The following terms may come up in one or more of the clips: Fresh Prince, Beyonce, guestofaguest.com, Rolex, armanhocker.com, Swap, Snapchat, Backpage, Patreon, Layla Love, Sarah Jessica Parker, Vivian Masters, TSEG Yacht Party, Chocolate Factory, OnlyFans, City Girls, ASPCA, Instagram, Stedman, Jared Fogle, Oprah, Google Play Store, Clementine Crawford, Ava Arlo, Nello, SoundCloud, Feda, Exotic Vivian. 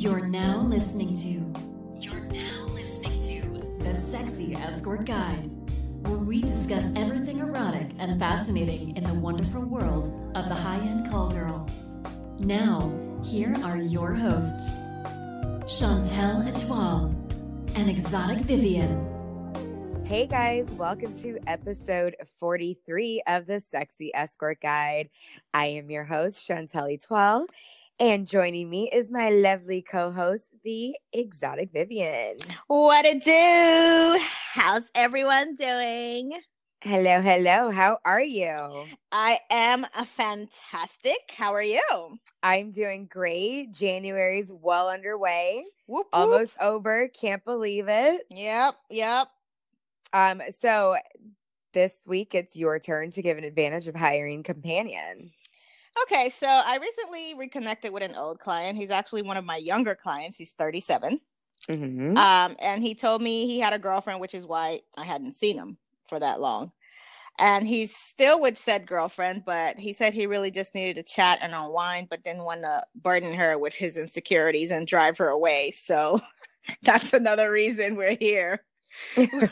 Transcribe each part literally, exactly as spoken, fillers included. You're now listening to, you're now listening to The Sexy Escort Guide, where we discuss everything erotic and fascinating in the wonderful world of the high-end call girl. Now, here are your hosts, Chantelle Etoile and Exotic Vivian. Hey guys, welcome to episode forty-three of the Sexy Escort Guide. I am your host, Chantelle Etoile, and joining me is my lovely co-host, the Exotic Vivian. What it do? How's everyone doing? Hello, hello. How are you? I am fantastic. How are you? I'm doing great. January's well underway. Whoop, whoop. Almost over. Can't believe it. Yep, yep. Um, so this week it's your turn to give an advantage of hiring companion. Okay, so I recently reconnected with an old client. He's actually one of my younger clients. He's thirty-seven. Mm-hmm. Um, and he told me he had a girlfriend, which is why I hadn't seen him for that long. And he's still with said girlfriend, but he said he really just needed to chat and unwind, but didn't want to burden her with his insecurities and drive her away. So that's another reason we're here. we're,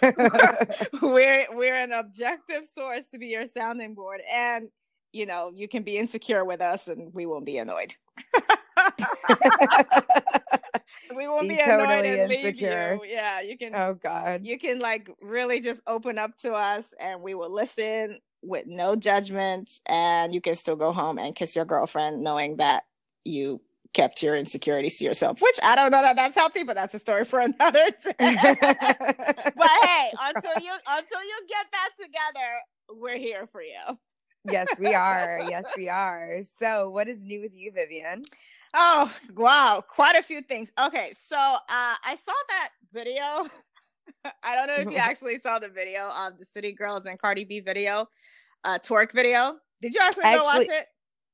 we're we're an objective source to be your sounding board, and you know you can be insecure with us and we won't be annoyed. we won't be, be annoyed totally and insecure. Leave you. Yeah, you can oh god you can like really just open up to us and we will listen with no judgment, and you can still go home and kiss your girlfriend knowing that you kept your insecurities to yourself, which I don't know that that's healthy, but that's a story for another day. But hey, until you until you get that together, we're here for you. Yes, we are. Yes, we are. So what is new with you, Vivian? Oh, wow. Quite a few things. Okay. So uh, I saw that video. I don't know if you actually saw the video of the City Girls and Cardi B video, uh, twerk video. Did you actually go actually- watch it?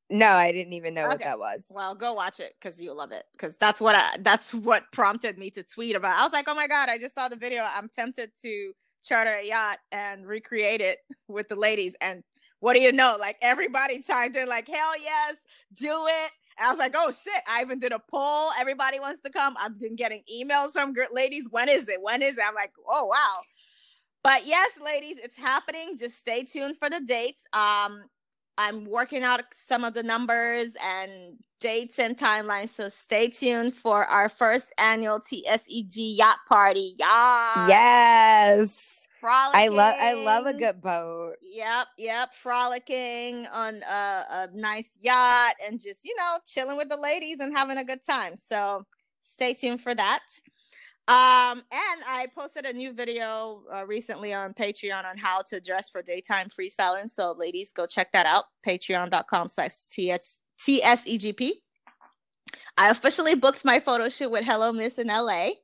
No, I didn't even know okay. what that was. Well, go watch it because you love it. Because that's what I, that's what prompted me to tweet about. I was like, oh my God, I just saw the video. I'm tempted to charter a yacht and recreate it with the ladies. And what do you know? Like everybody chimed in like, hell yes, do it. And I was like, oh shit, I even did a poll. Everybody wants to come. I've been getting emails from ladies. When is it? When is it? I'm like, oh wow. But yes, ladies, it's happening. Just stay tuned for the dates. Um, I'm working out some of the numbers and dates and timelines, so stay tuned for our first annual T S E G Yacht Party. Yacht. Yes. Frolicking. I love I love a good boat. Yep, yep. Frolicking on a, a nice yacht and just, you know, chilling with the ladies and having a good time. So stay tuned for that. Um, and I posted a new video uh, recently on Patreon on how to dress for daytime freestyling. So ladies, go check that out. Patreon.com slash TSEGP. I officially booked my photo shoot with Hello Miss in L A.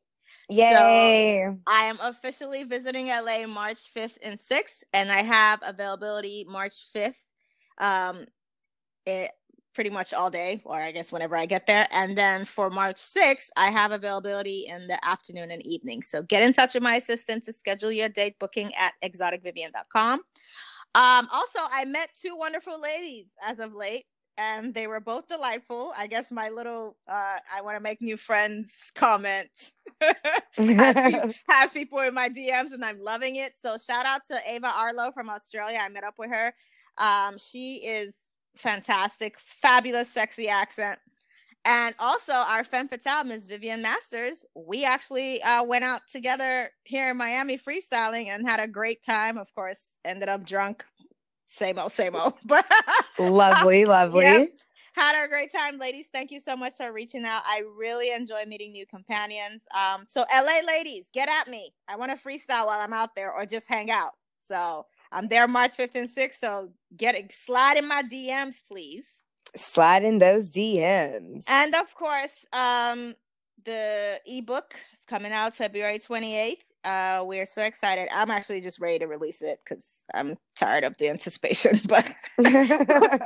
Yay. So I am officially visiting L A March fifth and sixth, and I have availability March fifth. Um, it, pretty much all day, or I guess whenever I get there. And then for March sixth, I have availability in the afternoon and evening. So get in touch with my assistant to schedule your date booking at exotic vivian dot com. Um, also, I met two wonderful ladies as of late, and they were both delightful. I guess my little uh, I want to make new friends comment has, people, has people in my D Ms, and I'm loving it. So shout out to Ava Arlo from Australia. I met up with her. Um, she is fantastic, fabulous, sexy accent. And also our Femme Fatale, Miss Vivian Masters, we actually uh, went out together here in Miami freestyling and had a great time. Of course, ended up drunk. Same old, same old. But lovely, lovely. Yep. Had a great time. Ladies, thank you so much for reaching out. I really enjoy meeting new companions. Um, so L A ladies, get at me. I want to freestyle while I'm out there or just hang out. So I'm there March fifth and sixth, so get slide in my D Ms, please. Slide in those D Ms. And of course, um, the ebook is coming out February twenty-eighth. Uh, we're so excited. I'm actually just ready to release it because I'm tired of the anticipation. But February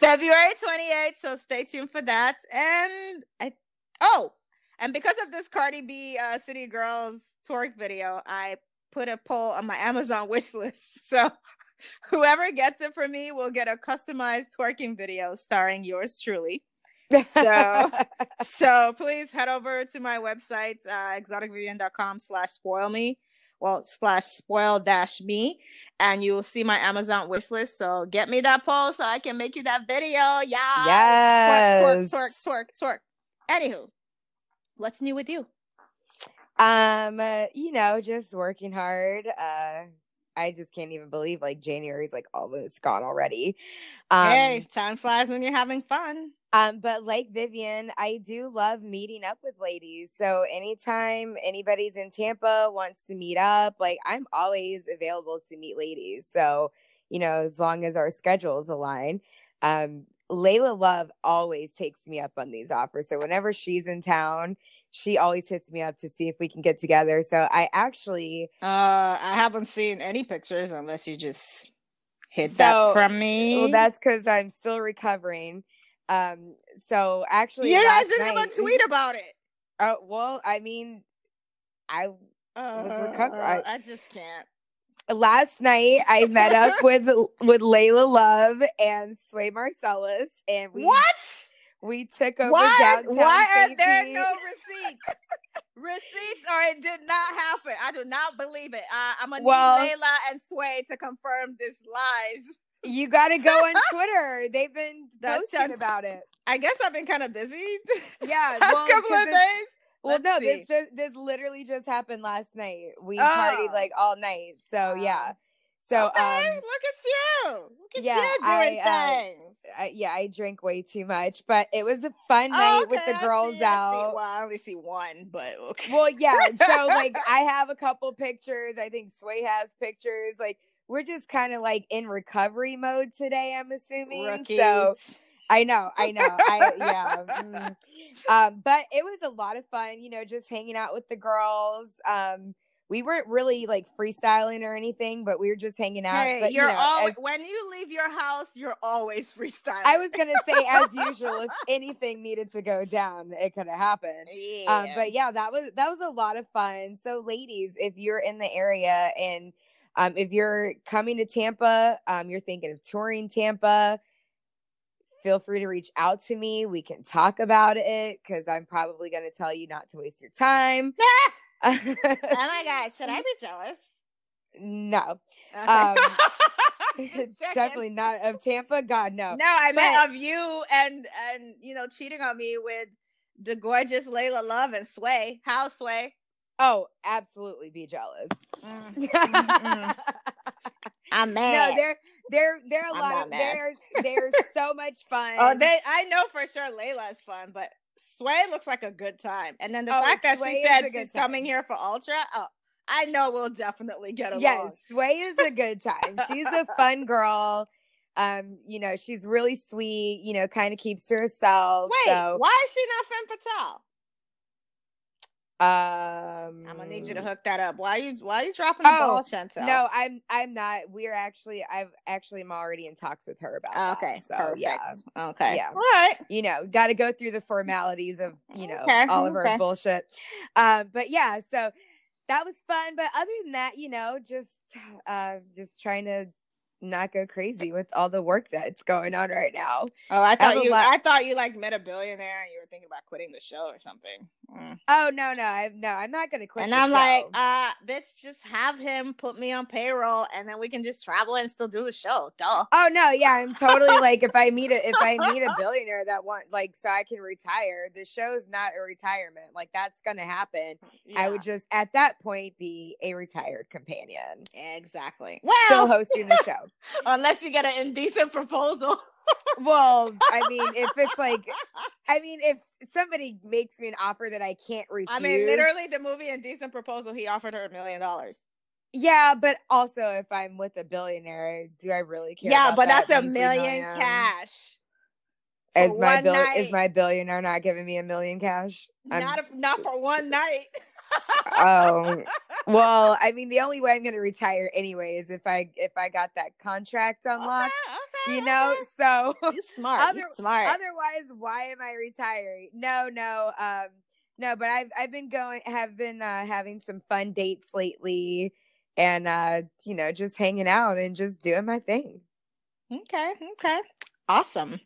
twenty-eighth, so stay tuned for that. And I oh, and because of this Cardi B uh, City Girls twerk video, I put a poll on my Amazon wish list. So whoever gets it for me will get a customized twerking video starring yours truly. So, so please head over to my website, uh, exotic vivian dot com slash spoil me. Well, slash spoil dash me. And you will see my Amazon wish list. So get me that poll so I can make you that video. Yeah. Yes. Twerk, twerk, twerk, twerk, twerk. Anywho, what's new with you? Um, uh, you know, just working hard. Uh, I just can't even believe like January's like almost gone already. Um, hey, time flies when you're having fun. Um, but like Vivian, I do love meeting up with ladies. So anytime anybody's in Tampa wants to meet up, like I'm always available to meet ladies. So, you know, as long as our schedules align, um, Layla Love always takes me up on these offers. So whenever she's in town, she always hits me up to see if we can get together. So I actually, uh, I haven't seen any pictures unless you just hid so, that from me. Well, that's because I'm still recovering. Um, so actually, yeah, I didn't night, even tweet about it. Oh, uh, well, I mean, I uh, was recovering. Uh, I, I just can't. Last night, I met up with with Layla Love and Sway Marcellus, and we what we took over why, downtown. Why are there no receipts? Receipts, or it did not happen. I do not believe it. Uh, I'm gonna well, need Layla and Sway to confirm this lies. You got to go on Twitter. They've been posting That's about it. I guess I've been kind of busy. Yeah. Last well, couple of this, days. Well, Let's no, see. this just this literally just happened last night. We oh. partied like all night. So, yeah. So, okay, um, look at you. Look at yeah, you doing I, things. Uh, I, yeah, I drink way too much, but it was a fun night oh, okay, with the I girls see, out. I see. Well, I only see one, but okay. Well, yeah. So, like, I have a couple pictures. I think Sway has pictures. Like, we're just kind of like in recovery mode today, I'm assuming. Rookies. So I know, I know. I yeah. Mm. Um, but it was a lot of fun, you know, just hanging out with the girls. Um, we weren't really like freestyling or anything, but we were just hanging out. Hey, but, you're you know, always as, when you leave your house, you're always freestyling. I was gonna say, as usual, if anything needed to go down, it could have happened. Yeah. Um, but yeah, that was that was a lot of fun. So, ladies, if you're in the area and Um, if you're coming to Tampa, um, you're thinking of touring Tampa, feel free to reach out to me. We can talk about it because I'm probably going to tell you not to waste your time. Oh my gosh, should I be jealous? No. Okay. Um, definitely not of Tampa. God, no. No, I but, meant of you and, and, you know, cheating on me with the gorgeous Layla Love and Sway. How, Sway? Oh, absolutely be jealous. Mm, mm, mm. I'm mad. No, they're they're they're a I'm lot of mad. they're they're so much fun. Oh, they I know for sure Layla's fun, but Sway looks like a good time. And then the oh, fact that Sway she said she's time. coming here for Ultra, oh, I know we'll definitely get along. Yes, Sway is a good time. She's a fun girl. Um, you know, she's really sweet, you know, kind of keeps to herself. Wait, so. why is she not Femme Fatale? Um, I'm gonna need you to hook that up. Why are you why are you dropping the oh, ball, Chantelle? No, I'm I'm not. We're actually I've actually am already in talks with her about that. Okay, so perfect. Yeah. Okay. Yeah. All right. You know, gotta go through the formalities of, you know, okay. all of okay. our bullshit. Um, but yeah, so that was fun. But other than that, you know, just uh just trying to not go crazy with all the work that's going on right now. Oh, I thought I you lot- I thought you like met a billionaire and you were thinking about quitting the show or something. Mm. Oh no, no, I no, I'm not gonna quit. And the I'm show. like, uh, bitch, just have him put me on payroll and then we can just travel and still do the show. Duh. Oh no, yeah, I'm totally like if I meet a if I meet a billionaire that want like so I can retire, the show's not a retirement. Like that's gonna happen. Yeah. I would just at that point be a retired companion. Exactly. Well, still hosting the show. Unless you get an indecent proposal. Well, I mean, if it's like, I mean, if somebody makes me an offer that I can't refuse. I mean, literally the movie Indecent Proposal, he offered her a million dollars. Yeah, but also if I'm with a billionaire, do I really care? Yeah, about but that that's a million, million cash. Is my bill night. is my billionaire not giving me a million cash? I'm, not a, not for one night. Oh, well, I mean, the only way I'm going to retire anyway is if I if I got that contract unlocked, okay, okay, you know, okay. so You're smart. Other, You're smart. Otherwise, why am I retiring? No, no. Um, no, but I've, I've been going have been uh, having some fun dates lately and, uh, you know, just hanging out and just doing my thing. OK, OK. Awesome.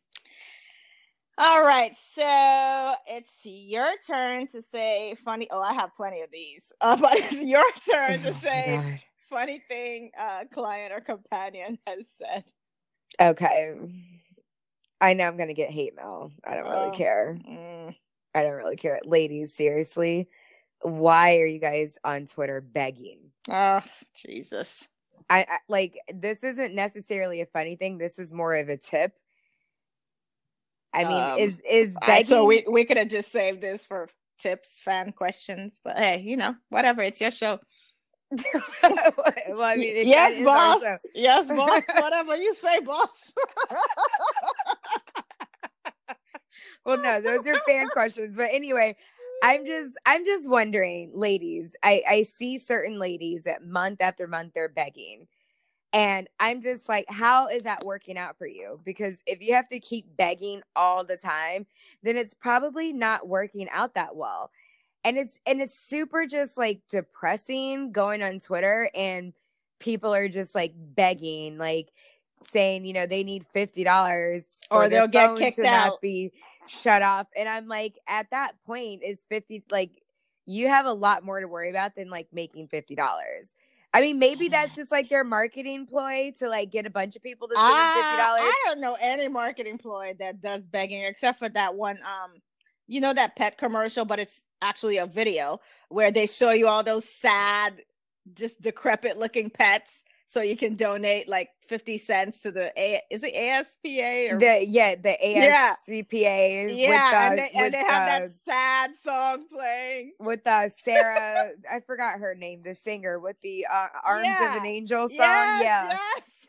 All right, so it's your turn to say funny. Oh, I have plenty of these, uh, but it's your turn oh, to say God. funny thing uh, client or companion has said. Okay, I know I'm gonna get hate mail. I don't really oh. care. Mm. I don't really care, ladies. Seriously, why are you guys on Twitter begging? Oh, Jesus! I, I like this isn't necessarily a funny thing. This is more of a tip. I mean, um, is is begging... Right, so we, we could have just saved this for tips, fan questions, but hey, you know, whatever. It's your show. Well, I mean, yes, boss. Yes, boss. Whatever you say, boss. Well, no, those are fan questions. But anyway, I'm just I'm just wondering, ladies, I, I see certain ladies that month after month they're begging. And I'm just like, how is that working out for you? Because if you have to keep begging all the time, then it's probably not working out that well. And it's and it's super just like depressing going on Twitter and people are just like begging, like saying, you know, they need fifty dollars or they'll get kicked out, not be shut off. And I'm like, at that point, is fifty like you have a lot more to worry about than like making fifty dollars. I mean, maybe that's just like their marketing ploy to like get a bunch of people to spend uh, fifty dollars. I don't know any marketing ploy that does begging except for that one, um, you know, that pet commercial, but it's actually a video where they show you all those sad, just decrepit looking pets. So you can donate like fifty cents to the, A- is it A S P A? Or- the, yeah, the A S C P A. Yeah, yeah with, uh, and, they, and with, they have uh, that sad song playing. With uh, Sarah, I forgot her name, the singer, with the uh, Arms yeah. of an Angel song. Yes, yeah, yes.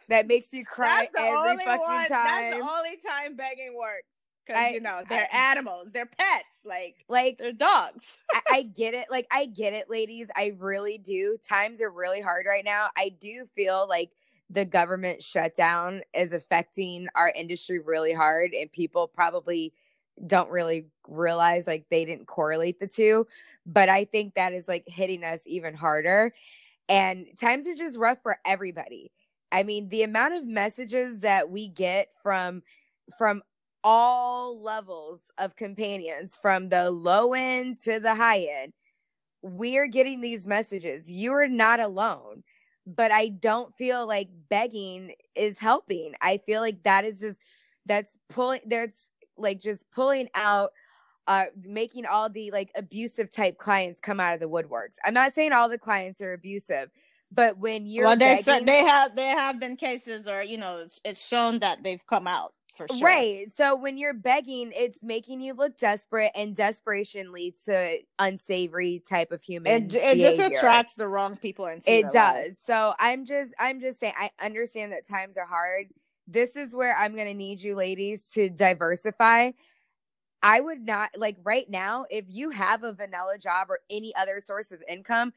That makes you cry every fucking one, time. That's the only time begging works. Because, you know, they're I, animals. They're pets. Like, like they're dogs. I, I get it. Like, I get it, ladies. I really do. Times are really hard right now. I do feel like the government shutdown is affecting our industry really hard. And people probably don't really realize, like, they didn't correlate the two. But I think that is, like, hitting us even harder. And times are just rough for everybody. I mean, the amount of messages that we get from from all levels of companions, from the low end to the high end, we're getting these messages. You are not alone. But I don't feel like begging is helping. I feel like that is just that's pulling that's like just pulling out, uh, making all the like abusive type clients come out of the woodworks. I'm not saying all the clients are abusive, but when you're well, begging, so, they have there have been cases, or you know, it's, it's shown that they've come out. Sure. Right. So when you're begging, it's making you look desperate, and desperation leads to unsavory type of human. It, it just attracts the wrong people into it. It does. Lives. So I'm just I'm just saying, I understand that times are hard. This is where I'm going to need you ladies to diversify. I would not like right now, if you have a vanilla job or any other source of income,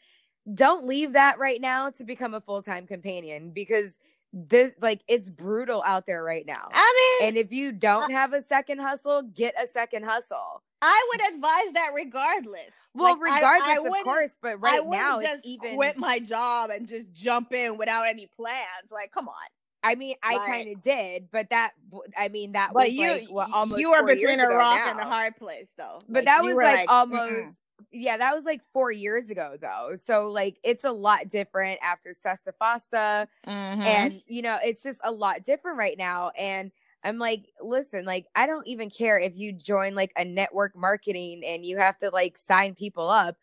don't leave that right now to become a full-time companion, because this like it's brutal out there right now. I mean, and if you don't have a second hustle, get a second hustle. I would advise that regardless. Well, like, regardless, I, I of course, but right I now just it's even quit my job and just jump in without any plans. Like, come on. I mean, I like, kind of did, but that I mean that was you, like well, almost you were between a rock now. and a hard place, though. But like, that was like, like almost. Mm-mm. Yeah, that was like four years ago, though. So, like, it's a lot different after SESTA-FOSTA. Mm-hmm. And, you know, it's just a lot different right now. And I'm like, listen, like, I don't even care if you join, like, a network marketing and you have to, like, sign people up.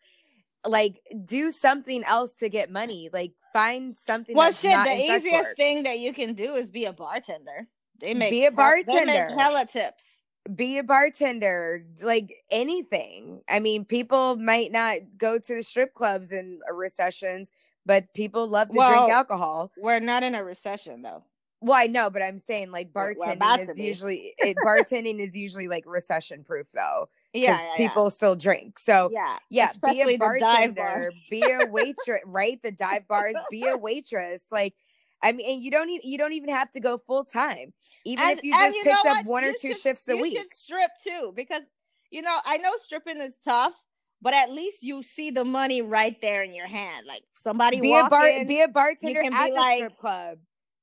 Like, do something else to get money. Like, find something well, that's shit, not the easiest thing that you can do is be a bartender. They make Be a bartender. They make hella tips. Be a bartender, like anything. I mean, people might not go to the strip clubs in recessions, but people love to well, drink alcohol. We're not in a recession, though. Well, I know, but I'm saying like bartending is usually it, bartending is usually like recession proof, though. Yeah, yeah, people yeah. still drink. So yeah, yeah. Especially be a bartender, be a waitress, right? The dive bars, be a waitress, like. I mean, and you don't even you don't even have to go full time, even and, if you just you picked up one you or two should, shifts a you week. You should strip too, because you know I know stripping is tough, but at least you see the money right there in your hand. Like somebody be walk a bar, in, be a bartender at be the like, strip club.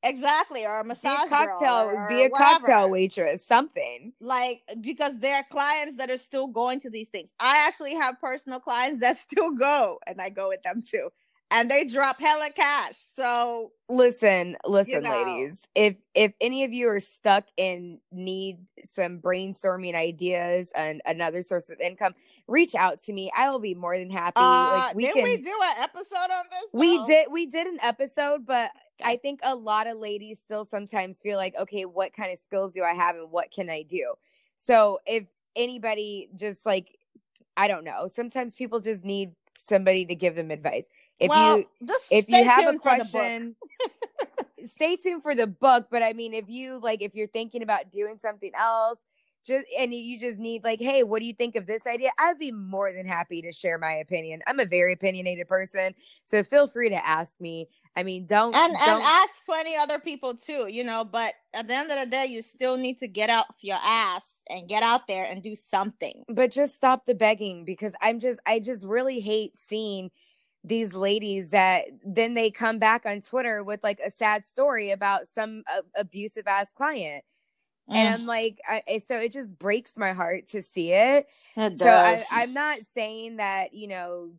Exactly. Or a massage, be a cocktail, girl, be a whatever. cocktail waitress, something like, because there are clients that are still going to these things. I actually have personal clients that still go, and I go with them too. And they drop hella cash. So listen, listen, you know. ladies, if if any of you are stuck and need some brainstorming ideas and another source of income, reach out to me. I will be more than happy. Uh, like, we didn't can, we do an episode on this? Though? We did. We did an episode, but I think a lot of ladies still sometimes feel like, okay, what kind of skills do I have and what can I do? So if anybody just like, I don't know, sometimes people just need somebody to give them advice. If well, you just if you have a question, stay tuned for the book. But I mean, if you like, if you're thinking about doing something else, just and you just need like, hey, what do you think of this idea? I'd be more than happy to share my opinion. I'm a very opinionated person, so feel free to ask me. I mean, don't and, don't and ask plenty other people too, you know. But at the end of the day, you still need to get out of your ass and get out there and do something. But just stop the begging, because I'm just, I just really hate seeing these ladies that then they come back on Twitter with like a sad story about some uh, abusive ass client. And I'm like, I, so it just breaks my heart to see it. It so I, I'm not saying that, you know,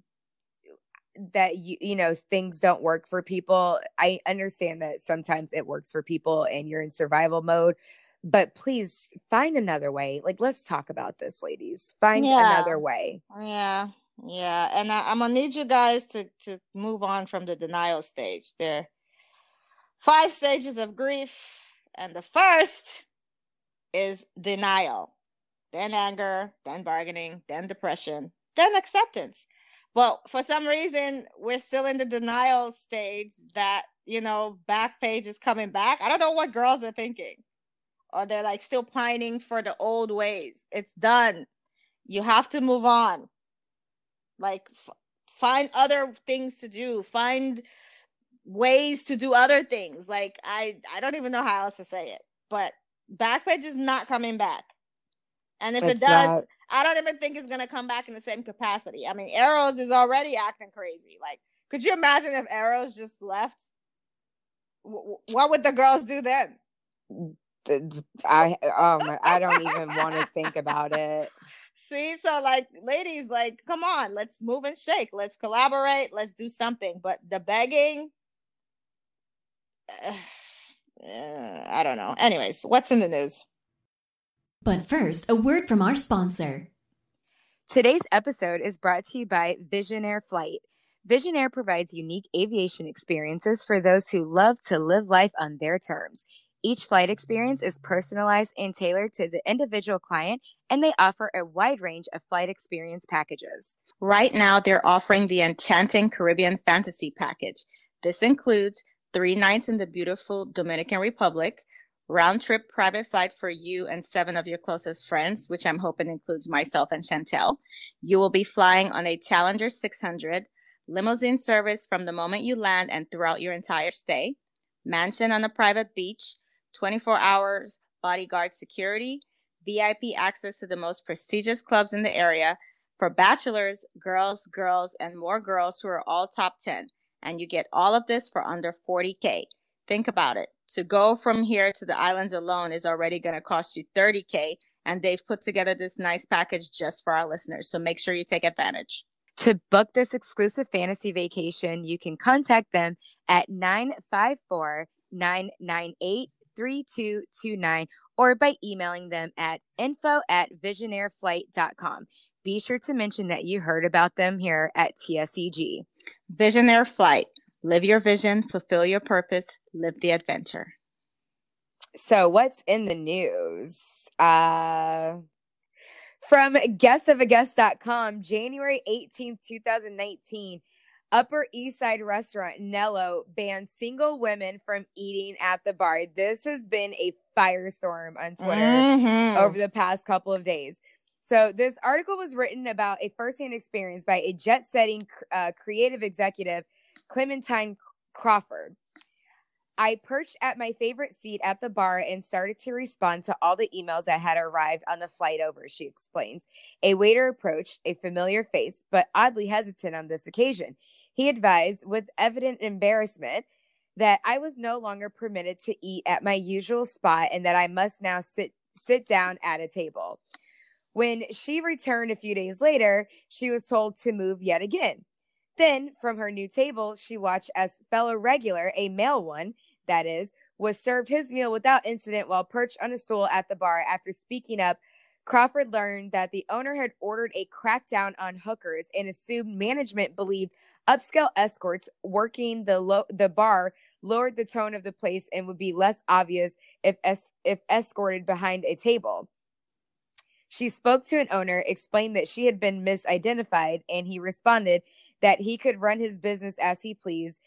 that, you, you know, things don't work for people. I understand that sometimes it works for people and you're in survival mode, but please find another way. Like, let's talk about this, ladies. Find yeah. another way. Yeah. Yeah. And I, I'm going to need you guys to, to move on from the denial stage. There are five stages of grief. And the first is denial, then anger, then bargaining, then depression, then acceptance. Well, for some reason, we're still in the denial stage that, you know, Backpage is coming back. I don't know what girls are thinking. Or they're like still pining for the old ways. It's done. You have to move on. Like, f- find other things to do. Find ways to do other things. Like, I, I don't even know how else to say it, but Backpage is not coming back. And if it's it does, not. I don't even think it's going to come back in the same capacity. I mean, Arrows is already acting crazy. Like, could you imagine if Arrows just left? W- what would the girls do then? I, um, I don't even want to think about it. See, so like, ladies, like, come on, let's move and shake. Let's collaborate. Let's do something. But the begging... Uh, Uh, I don't know. Anyways, what's in the news? But first, a word from our sponsor. Today's episode is brought to you by Visionaire Flight. Visionaire provides unique aviation experiences for those who love to live life on their terms. Each flight experience is personalized and tailored to the individual client, and they offer a wide range of flight experience packages. Right now, they're offering the Enchanting Caribbean Fantasy Package. This includes three nights in the beautiful Dominican Republic, round-trip private flight for you and seven of your closest friends, which I'm hoping includes myself and Chantelle. You will be flying on a Challenger six hundred, limousine service from the moment you land and throughout your entire stay, mansion on a private beach, twenty-four hours bodyguard security, V I P access to the most prestigious clubs in the area for bachelors, girls, girls, and more girls who are all top ten. And you get all of this for under forty K. Think about it. To go from here to the islands alone is already going to cost you thirty K. And they've put together this nice package just for our listeners. So make sure you take advantage. To book this exclusive fantasy vacation, you can contact them at nine five four, nine nine eight, three two two nine or by emailing them at info at visionaire flight dot com. Be sure to mention that you heard about them here at T S E G. Visionaire Flight. Live your vision, fulfill your purpose, live the adventure. So what's in the news? Uh, from guest of a guest dot com, January eighteenth, twenty nineteen, Upper East Side restaurant Nello banned single women from eating at the bar. This has been a firestorm on Twitter mm-hmm. over the past couple of days. So this article was written about a firsthand experience by a jet-setting uh, creative executive, Clementine Crawford. I perched at my favorite seat at the bar and started to respond to all the emails that had arrived on the flight over, she explains. A waiter approached, a familiar face, but oddly hesitant on this occasion. He advised, with evident embarrassment, that I was no longer permitted to eat at my usual spot and that I must now sit sit down at a table. When she returned a few days later, she was told to move yet again. Then, from her new table, she watched as fellow regular, a male one, that is, was served his meal without incident while perched on a stool at the bar. After speaking up, Crawford learned that the owner had ordered a crackdown on hookers and assumed management believed upscale escorts working the lo- the bar lowered the tone of the place and would be less obvious if es- if escorted behind a table. She spoke to an owner, explained that she had been misidentified, and he responded that he could run his business as he pleased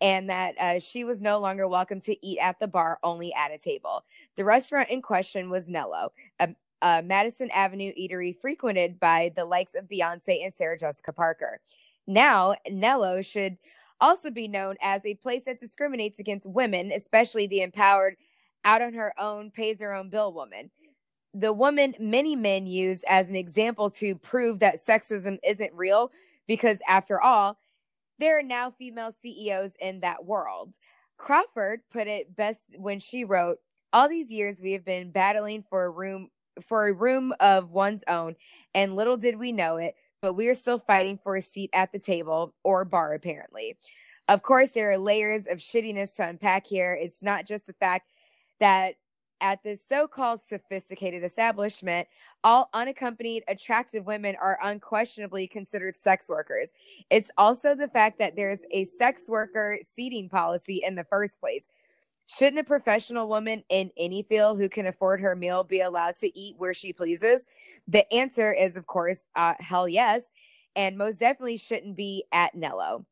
and that uh, she was no longer welcome to eat at the bar, only at a table. The restaurant in question was Nello, a, a Madison Avenue eatery frequented by the likes of Beyonce and Sarah Jessica Parker. Now, Nello should also be known as a place that discriminates against women, especially the empowered, out on her own, pays her own bill woman. The woman many men use as an example to prove that sexism isn't real, because after all, there are now female C E Os in that world. Crawford put it best when she wrote, "All these years we have been battling for a room for a room of one's own, and little did we know it, but we are still fighting for a seat at the table or bar, apparently." Of course, there are layers of shittiness to unpack here. It's not just the fact that at this so-called sophisticated establishment, all unaccompanied, attractive women are unquestionably considered sex workers. It's also the fact that there's a sex worker seating policy in the first place. Shouldn't a professional woman in any field who can afford her meal be allowed to eat where she pleases? The answer is, of course, uh, hell yes, and most definitely shouldn't be at Nello.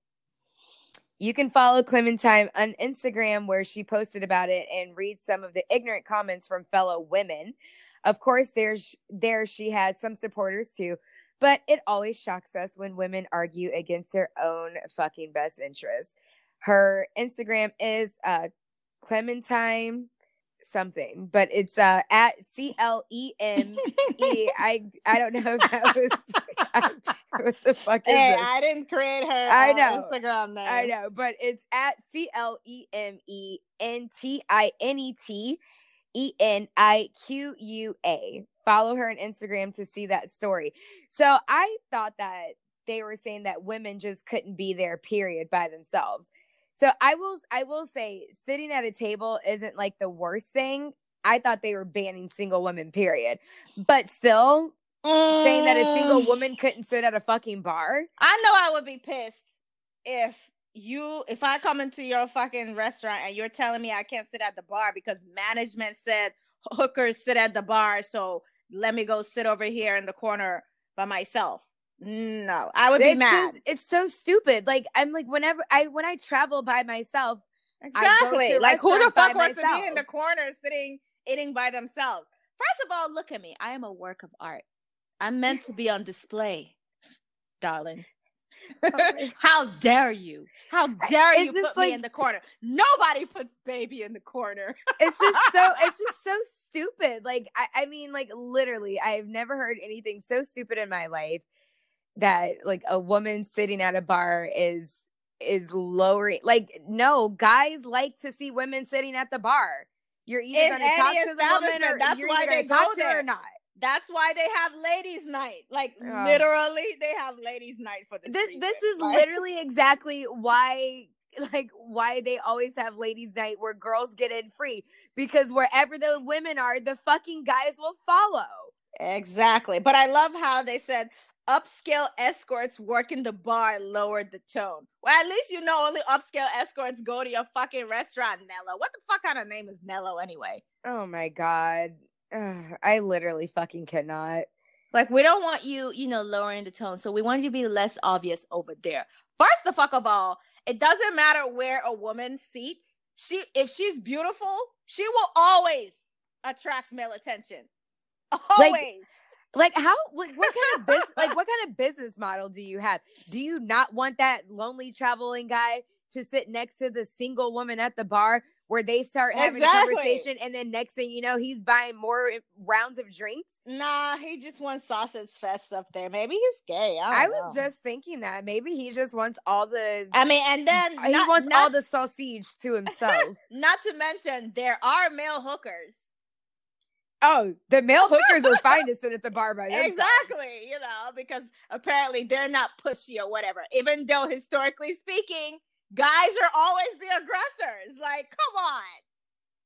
You can follow Clementine on Instagram, where she posted about it, and read some of the ignorant comments from fellow women. Of course, there's, there she had some supporters too, but it always shocks us when women argue against their own fucking best interests. Her Instagram is uh, Clementine something, but it's uh, at C L E M E. I, I don't know if that was... I, what the fuck is hey, this? I didn't create her I know. Instagram name. I know, but it's at C L E M E N T I N E T E N I Q U A. Follow her on Instagram to see that story. So I thought that they were saying that women just couldn't be there, period, by themselves. So I will, I will say sitting at a table isn't like the worst thing. I thought they were banning single women, period. But still... Mm. Saying that a single woman couldn't sit at a fucking bar. I know I would be pissed if you, if I come into your fucking restaurant and you're telling me I can't sit at the bar because management said hookers sit at the bar, so let me go sit over here in the corner by myself. No, I would be it's mad. So, it's so stupid. Like, I'm like, whenever I, when I travel by myself, exactly. Like, who the fuck wants myself. to be in the corner sitting, eating by themselves? First of all, look at me. I am a work of art. I'm meant to be on display, darling. How dare you? How dare it's you put like, me in the corner? Nobody puts baby in the corner. It's just so it's just so stupid. Like, I, I mean, like, literally, I've never heard anything so stupid in my life that, like, a woman sitting at a bar is is lowering. Like, no, guys like to see women sitting at the bar. You're either going to talk to the woman or that's you're why they talk to her or not. That's why they have ladies' night. Like, oh. literally, they have ladies' night for this. This, this is like, literally exactly why, like, why they always have ladies' night where girls get in free. Because wherever the women are, the fucking guys will follow. Exactly. But I love how they said upscale escorts working the bar lowered the tone. Well, at least you know only upscale escorts go to your fucking restaurant, Nello. What the fuck kind of name is Nello anyway? Oh, my God. Ugh, I literally fucking cannot. Like, we don't want you, you know, lowering the tone. So we want you to be less obvious over there. First the fuck of all, it doesn't matter where a woman seats. She, if she's beautiful, she will always attract male attention. Always. Like, like how? Like, what kind of business? Like, what kind of business model do you have? Do you not want that lonely traveling guy to sit next to the single woman at the bar? where they start having exactly. a conversation, and then next thing you know, he's buying more rounds of drinks. Nah, he just wants Sasha's Fest up there. Maybe he's gay. I, don't I know. was just thinking that maybe he just wants all the. I mean, and then he not, wants not, all the sausage to himself. Not to mention, there are male hookers. Oh, the male hookers are fine to sit at the bar by themselves. Exactly, you know, because apparently they're not pushy or whatever. Even though historically speaking, guys are always the aggressors. Like, come on.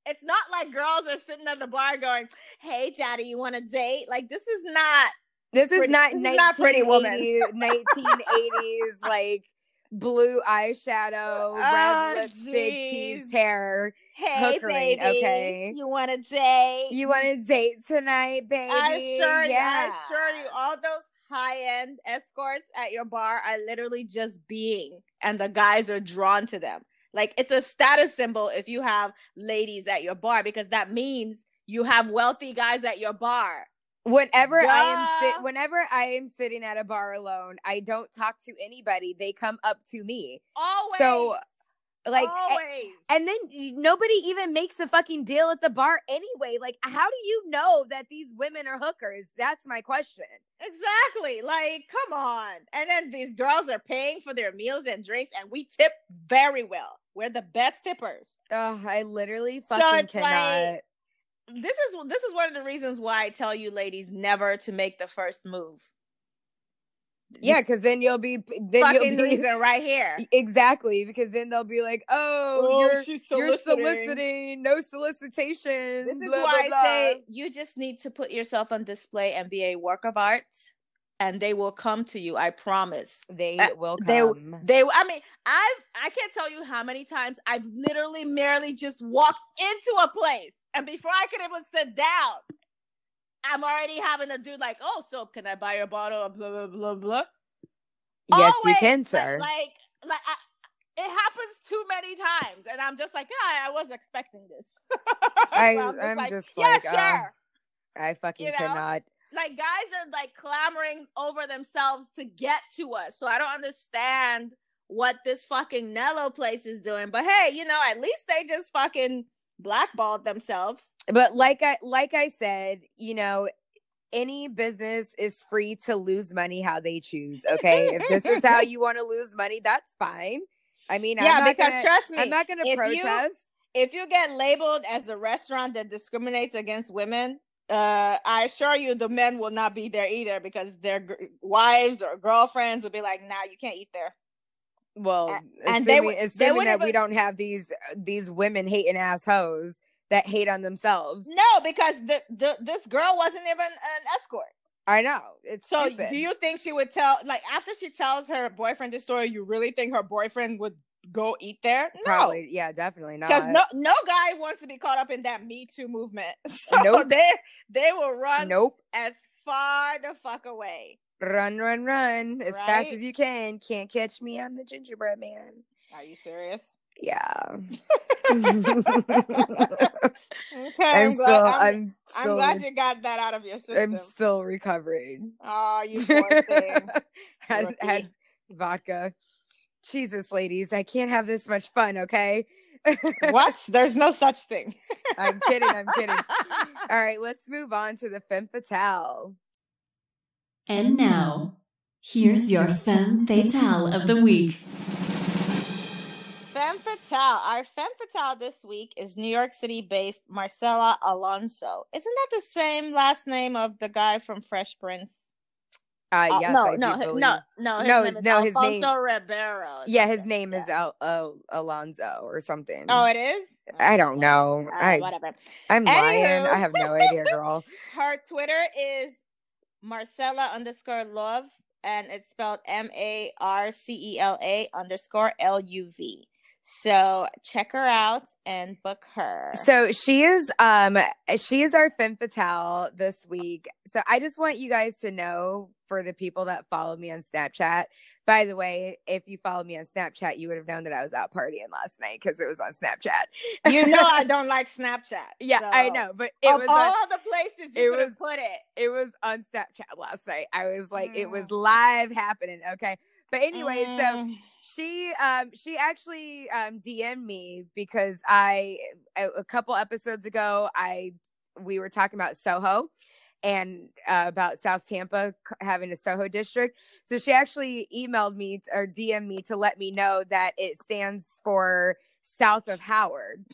It's not like girls are sitting at the bar going, "Hey, daddy, you want a date?" Like, this is not. This is pretty, not nineteen eighties, nineteen eighties like blue eyeshadow, oh, red lipstick, teased hair. Hey, hookering, baby, okay. You want a date? You want a date tonight, baby? I sure, yeah. I sure you. All those high-end escorts at your bar are literally just being, and the guys are drawn to them. Like, it's a status symbol if you have ladies at your bar, because that means you have wealthy guys at your bar. Whenever Duh. I am sit, whenever I am sitting at a bar alone, I don't talk to anybody. They come up to me. Always. So. Like, Always. And then nobody even makes a fucking deal at the bar anyway. Like, how do you know that these women are hookers? That's my question. Exactly. Like, come on. And then these girls are paying for their meals and drinks, and we tip very well. We're the best tippers. Oh, I literally fucking so cannot. Like, this is this is one of the reasons why I tell you ladies never to make the first move. Yeah, because then you'll be then fucking you'll be reason right here. Exactly, because then they'll be like, "Oh, oh you're, she's soliciting. you're soliciting, no solicitation." This is blah, why blah, I say blah. You just need to put yourself on display and be a work of art, and they will come to you. I promise, they uh, will come. They, they, I mean, I I can't tell you how many times I've literally merely just walked into a place, and before I could even sit down, I'm already having a dude like, "Oh, so can I buy your bottle?" Blah blah blah blah. Yes, Always, you can, sir. Like, like I, it happens too many times, and I'm just like, "Yeah, I was expecting this." I, so I'm, I'm just, just like, like yeah, sure. uh, I fucking you know? cannot. Like, guys are like clamoring over themselves to get to us, so I don't understand what this fucking Nello place is doing. But hey, you know, at least they just fucking blackballed themselves. But like I like I said, you know, any business is free to lose money how they choose. Okay, if this is how you want to lose money, that's fine. I mean, yeah, I'm not because gonna, trust me, I'm not going to protest. You, if you get labeled as a restaurant that discriminates against women, uh, I assure you, the men will not be there either, because their g- wives or girlfriends will be like, "Nah, you can't eat there." Well, and assuming, they would, assuming they that we don't have these these women hating ass hoes that hate on themselves. No, because the, the this girl wasn't even an escort. I know. It's so stupid. Do you think she would tell, like, after she tells her boyfriend the story, you really think her boyfriend would go eat there? No. Probably, yeah, definitely not. Because no no guy wants to be caught up in that Me Too movement. So nope. they they will run nope. as far the fuck away. Run, run, run as right? fast as you can. Can't catch me. I'm the gingerbread man. Are you serious? Yeah. Okay, I'm, I'm, still, glad, I'm, I'm still. I'm glad you got that out of your system. I'm still recovering. Oh, you poor thing. had, had vodka. Jesus, ladies, I can't have this much fun. Okay. What? There's no such thing. I'm kidding. I'm kidding. All right, let's move on to the femme fatale. And now, here's your Femme Fatale of the Week. Femme Fatale. Our Femme Fatale this week is New York City-based Marcella Alonso. Isn't that the same last name of the guy from Fresh Prince? Uh, uh yes, no, I no, do his, no, no, his no, name is no, his Alfonso name. Ribeiro. Yeah, his name yeah. is Al- Al- Alonso or something. Oh, it is? I don't know. Uh, I, whatever. I'm Anywho. lying. I have no idea, girl. Her Twitter is Marcella underscore love, and it's spelled M A R C E L A underscore L U V. So check her out and book her. So she is um she is our femme fatale this week. So I just want you guys to know, for the people that follow me on Snapchat, by the way, if you followed me on Snapchat, you would have known that I was out partying last night because it was on Snapchat. You know I don't like Snapchat. Yeah, so. I know, but it of was all on, the places you could have put it. It was on Snapchat last night. I was like, mm. it was live happening. Okay, But anyway, mm. so she um, she actually um, D M'd me because I a couple episodes ago I we were talking about Soho and uh, about South Tampa having a Soho district. So she actually emailed me or D M'd me to let me know that it stands for South of Howard.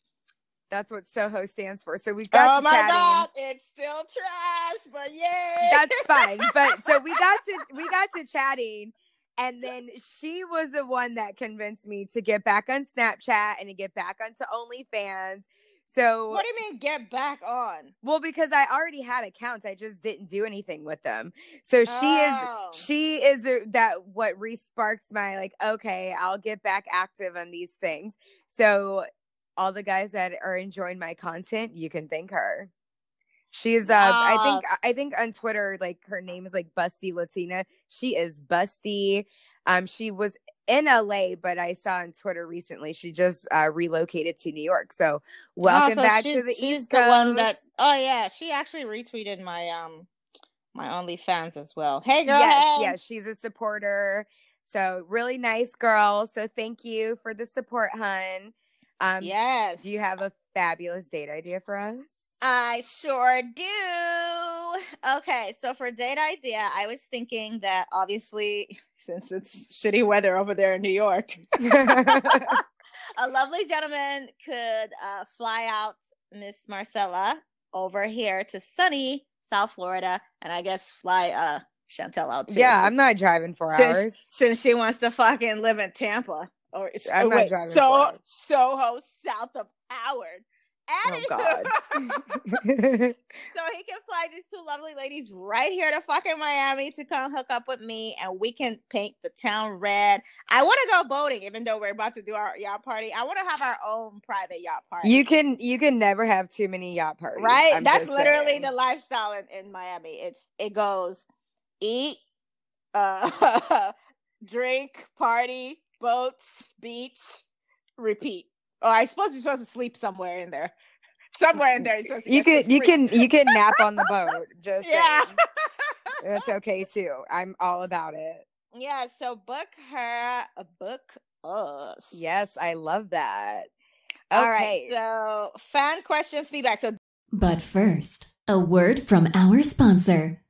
That's what Soho stands for. So we got oh to chatting. Oh my God, it's still trash, but yay! That's fine. But so we got to we got to chatting, and then she was the one that convinced me to get back on Snapchat and to get back onto OnlyFans. So what do you mean get back on? Well, because I already had accounts, I just didn't do anything with them. So she oh. is she is a, that what re-sparked my like, okay, I'll get back active on these things. So all the guys that are enjoying my content, you can thank her. She's uh, yes. I think I think on Twitter, like her name is like Busty Latina. She is Busty. Um, she was in L A, but I saw on Twitter recently she just uh, relocated to New York. So welcome oh, so back to the she's East Coast. The one that, oh yeah, she actually retweeted my um my OnlyFans as well. Hey girl, yes, hey. yes, she's a supporter. So really nice girl. So thank you for the support, hun. Um, yes. Do you have a fabulous date idea for us? I sure do. Okay, so for date idea, I was thinking that obviously, since it's shitty weather over there in New York, a lovely gentleman could uh, fly out Miss Marcella over here to sunny South Florida, and I guess fly uh, Chantelle out too. Yeah, I'm not driving four since, hours. Since she wants to fucking live in Tampa. Or it's I'm oh, not wait, driving so forward. Soho, south of Howard. Anywho. Oh God! So he can fly these two lovely ladies right here to fucking Miami to come hook up with me, and we can paint the town red. I want to go boating, even though we're about to do our yacht party. I want to have our own private yacht party. You can you can never have too many yacht parties, right? I'm That's literally saying. the lifestyle in, in Miami. It's it goes eat, uh, drink, party. Boats, beach, repeat. Oh, I suppose you're supposed to sleep somewhere in there. Somewhere in there, you're supposed to you can, you can, you can nap on the boat. Just yeah, that's okay too. I'm all about it. Yeah. So book her, book us. Yes, I love that. Okay. All right. So fan questions, feedback. So, but first, a word from our sponsor.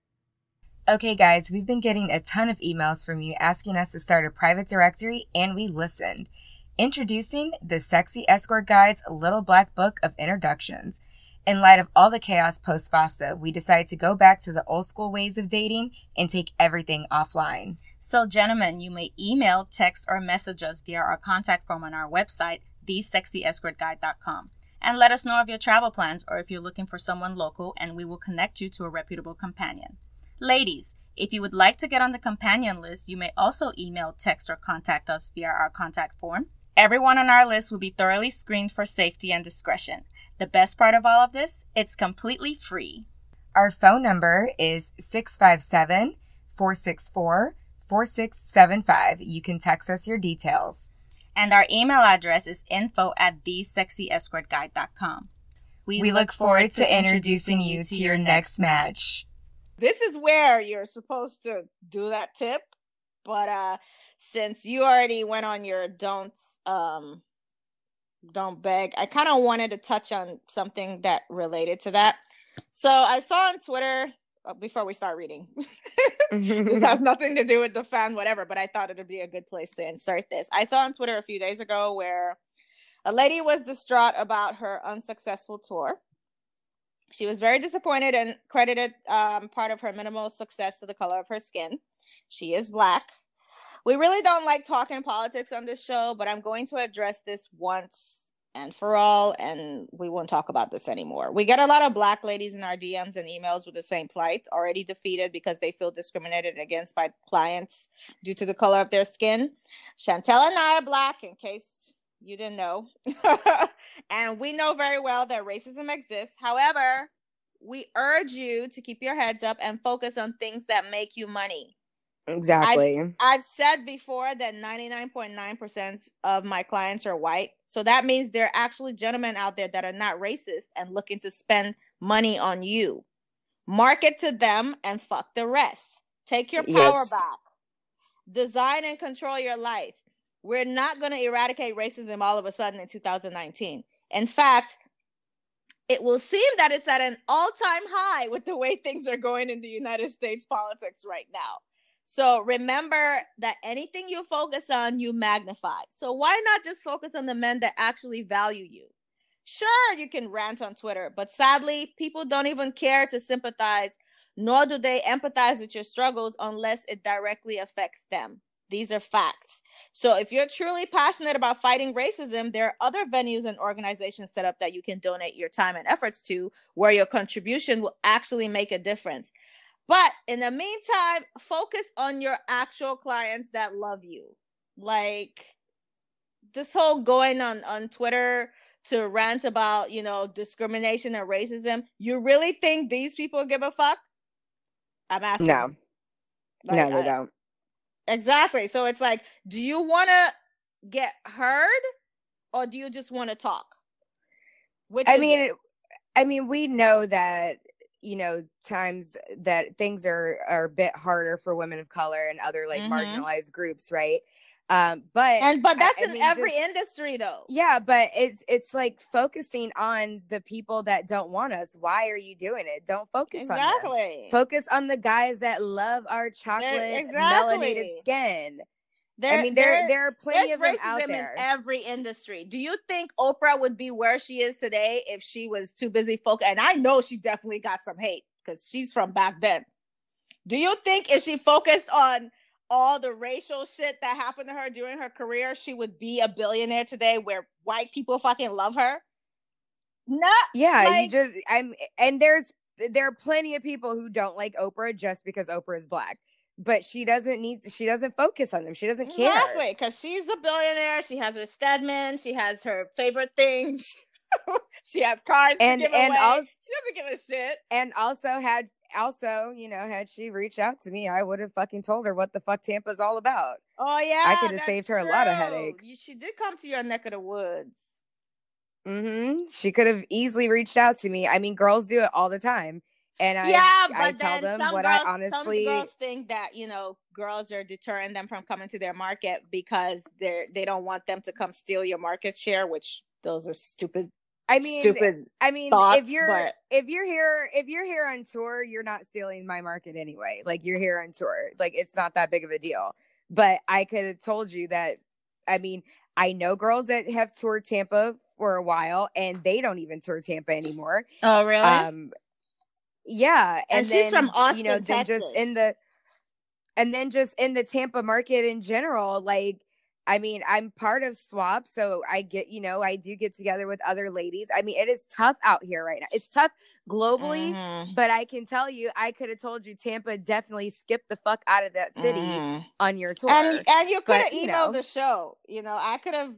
Okay, guys, we've been getting a ton of emails from you asking us to start a private directory, and we listened. Introducing the Sexy Escort Guide's Little Black Book of Introductions. In light of all the chaos post-FOSTA, we decided to go back to the old-school ways of dating and take everything offline. So, gentlemen, you may email, text, or message us via our contact form on our website, the sexy escort guide dot com. And let us know of your travel plans or if you're looking for someone local, and we will connect you to a reputable companion. Ladies, if you would like to get on the companion list, you may also email, text, or contact us via our contact form. Everyone on our list will be thoroughly screened for safety and discretion. The best part of all of this, it's completely free. Our phone number is six five seven, four six four, four six seven five. You can text us your details. And our email address is info at the sexy escort guide dot com. We, we look, look forward, forward to, to introducing, introducing you to your next match. match. This is where you're supposed to do that tip, but uh, since you already went on your don't um, don't beg, I kind of wanted to touch on something that related to that. So I saw on Twitter, oh, before we start reading, this has nothing to do with the fan, whatever, but I thought it would be a good place to insert this. I saw on Twitter a few days ago where a lady was distraught about her unsuccessful tour. She was very disappointed and credited um, part of her minimal success to the color of her skin. She is Black. We really don't like talking politics on this show, but I'm going to address this once and for all, and we won't talk about this anymore. We get a lot of Black ladies in our D Ms and emails with the same plight, already defeated because they feel discriminated against by clients due to the color of their skin. Chantelle and I are Black, in case you didn't know. And we know very well that racism exists. However, we urge you to keep your heads up and focus on things that make you money. Exactly. I've, I've said before that ninety-nine point nine percent of my clients are white. So that means there are actually gentlemen out there that are not racist and looking to spend money on you. Market to them and fuck the rest. Take your power yes. back. Design and control your life. We're not going to eradicate racism all of a sudden in two thousand nineteen. In fact, it will seem that it's at an all-time high with the way things are going in the United States politics right now. So remember that anything you focus on, you magnify. So why not just focus on the men that actually value you? Sure, you can rant on Twitter, but sadly, people don't even care to sympathize, nor do they empathize with your struggles unless it directly affects them. These are facts. So if you're truly passionate about fighting racism, there are other venues and organizations set up that you can donate your time and efforts to, where your contribution will actually make a difference. But in the meantime, focus on your actual clients that love you. Like this whole going on, on Twitter to rant about, you know, discrimination and racism. You really think these people give a fuck? I'm asking. No, like, no, they I, don't. Exactly. So it's like, do you want to get heard or do you just want to talk? Which I mean, it? I mean, we know that, you know, times that things are, are a bit harder for women of color and other like mm-hmm. marginalized groups. Right. Um, but, and, but that's I, I in mean, every just, industry though. Yeah. But it's, it's like focusing on the people that don't want us. Why are you doing it? Don't focus exactly. on them. Focus on the guys that love our chocolate exactly. melanated skin. There, I mean, there, there, there are plenty of them out there. In every industry. Do you think Oprah would be where she is today if she was too busy focused? And I know she definitely got some hate because she's from back then. Do you think if she focused on all the racial shit that happened to her during her career, she would be a billionaire today where white people fucking love her? Not yeah, like, you just I'm and there's there are plenty of people who don't like Oprah just because Oprah is black. But she doesn't need to, she doesn't focus on them. She doesn't care. Exactly, because she's a billionaire. She has her Stedman, she has her favorite things. She has cars and, to give and away. Also, she doesn't give a shit. And also had Also, you know, had she reached out to me, I would have fucking told her what the fuck Tampa's all about. Oh, yeah. I could have saved her true. a lot of headache. You, she did come to your neck of the woods. Mm-hmm. She could have easily reached out to me. I mean, girls do it all the time. And I, yeah, but I tell then them what girls, I honestly... Some girls think that, you know, girls are deterring them from coming to their market because they're, they don't want them to come steal your market share, which those are stupid I mean, Stupid I mean, thoughts, if you're but... if you're here if you're here on tour, you're not stealing my market anyway. Like you're here on tour, like it's not that big of a deal. But I could have told you that. I mean, I know girls that have toured Tampa for a while, and they don't even tour Tampa anymore. Oh, really? Um, yeah, and, and she's then, from Austin, you know, Texas. Just in the and then just in the Tampa market in general, like. I mean, I'm part of SWAP, so I get, you know, I do get together with other ladies. I mean, it is tough out here right now. It's tough globally, mm-hmm. but I can tell you, I could have told you Tampa definitely skipped the fuck out of that city mm-hmm. on your tour. And, and you could have emailed you know, the show. You know, I could have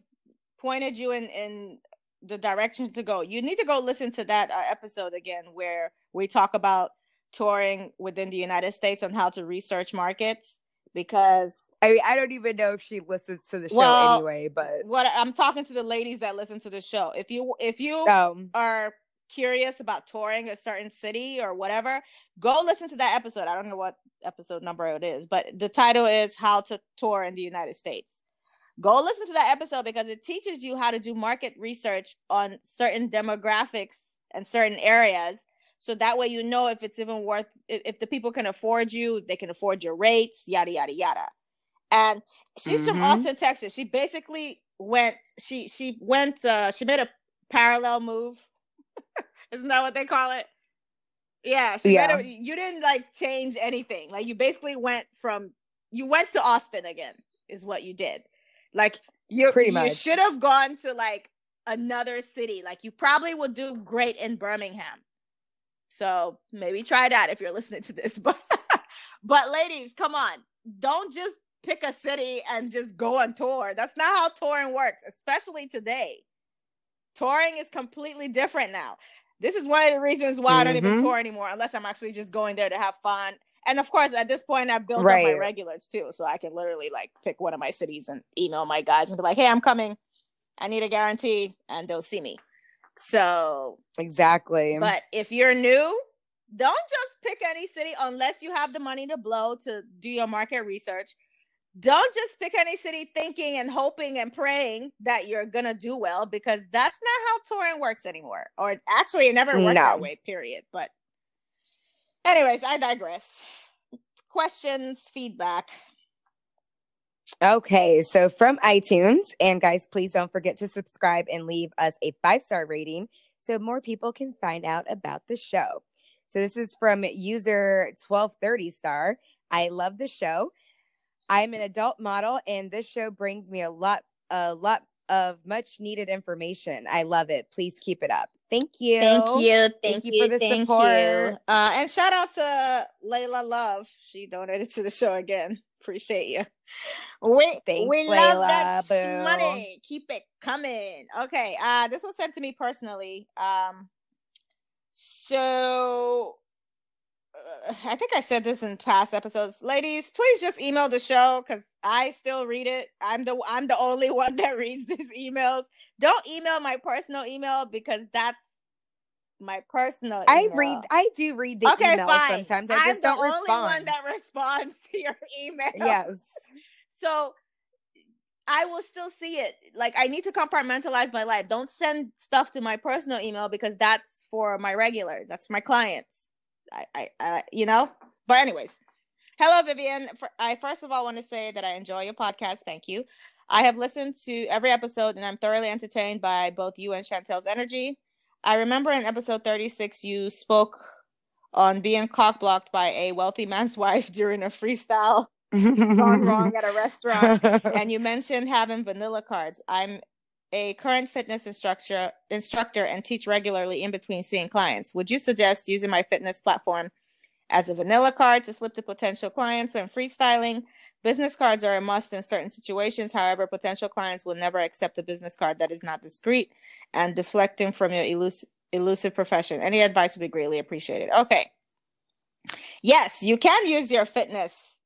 pointed you in, in the direction to go. You need to go listen to that uh, episode again where we talk about touring within the United States and how to research markets. Because I mean, I don't even know if she listens to the show well, anyway, but what I'm talking to the ladies that listen to the show. If you if you um, are curious about touring a certain city or whatever, go listen to that episode. I don't know what episode number it is, but the title is How to Tour in the United States. Go listen to that episode because it teaches you how to do market research on certain demographics and certain areas. So that way, you know, if it's even worth, if the people can afford you, they can afford your rates, yada, yada, yada. And she's mm-hmm. from Austin, Texas. She basically went, she, she went, uh, she made a parallel move. Isn't that what they call it? Yeah. She yeah. Made a, you didn't like change anything. Like you basically went from, you went to Austin again is what you did. Like you, Pretty much. you should have gone to like another city. Like you probably would do great in Birmingham. So maybe try that if you're listening to this. But, but ladies, come on. Don't just pick a city and just go on tour. That's not how touring works, especially today. Touring is completely different now. This is one of the reasons why mm-hmm. I don't even tour anymore, unless I'm actually just going there to have fun. And of course, at this point, I've built right. up my regulars too. So I can literally like pick one of my cities and email my guys and be like, hey, I'm coming. I need a guarantee. And they'll see me. So exactly. But if you're new, don't just pick any city unless you have the money to blow to do your market research. Don't just pick any city thinking and hoping and praying that you're going to do well, because that's not how touring works anymore. Or actually, it never worked no. that way, period. But anyways, I digress. Questions, feedback. Okay, so from iTunes. And guys, please don't forget to subscribe and leave us a five-star rating so more people can find out about the show. So this is from user twelve thirty star. I love the show. I'm an adult model, and this show brings me a lot, a lot of much needed information. I love it. Please keep it up. Thank you. Thank you. Thank, thank you, you for the thank support. You. Uh, and shout out to Layla Love. She donated to the show again. Appreciate you. We, Thanks, we Layla, love that boo. Money. Keep it coming. Okay. Uh, this was sent to me personally. Um, so... I think I said this in past episodes, ladies. Please just email the show because I still read it. I'm the I'm the only one that reads these emails. Don't email my personal email because that's my personal email. I read. I do read the okay, emails fine. sometimes. I I'm just don't respond. I'm the only one that responds to your email. Yes. So I will still see it. Like, I need to compartmentalize my life. Don't send stuff to my personal email because that's for my regulars. That's for my clients. I, I, I, you know, but anyways, hello, Vivian. For, I first of all want to say that I enjoy your podcast. Thank you. I have listened to every episode and I'm thoroughly entertained by both you and Chantelle's energy. I remember in episode thirty-six, you spoke on being cock-blocked by a wealthy man's wife during a freestyle song wrong at a restaurant. And you mentioned having vanilla cards. I'm a current fitness instructor instructor and teach regularly in between seeing clients. Would you suggest using my fitness platform as a vanilla card to slip to potential clients when freestyling? Business cards are a must in certain situations. However, potential clients will never accept a business card that is not discreet and deflecting from your elus- elusive profession. Any advice would be greatly appreciated. Okay. Yes, you can use your fitness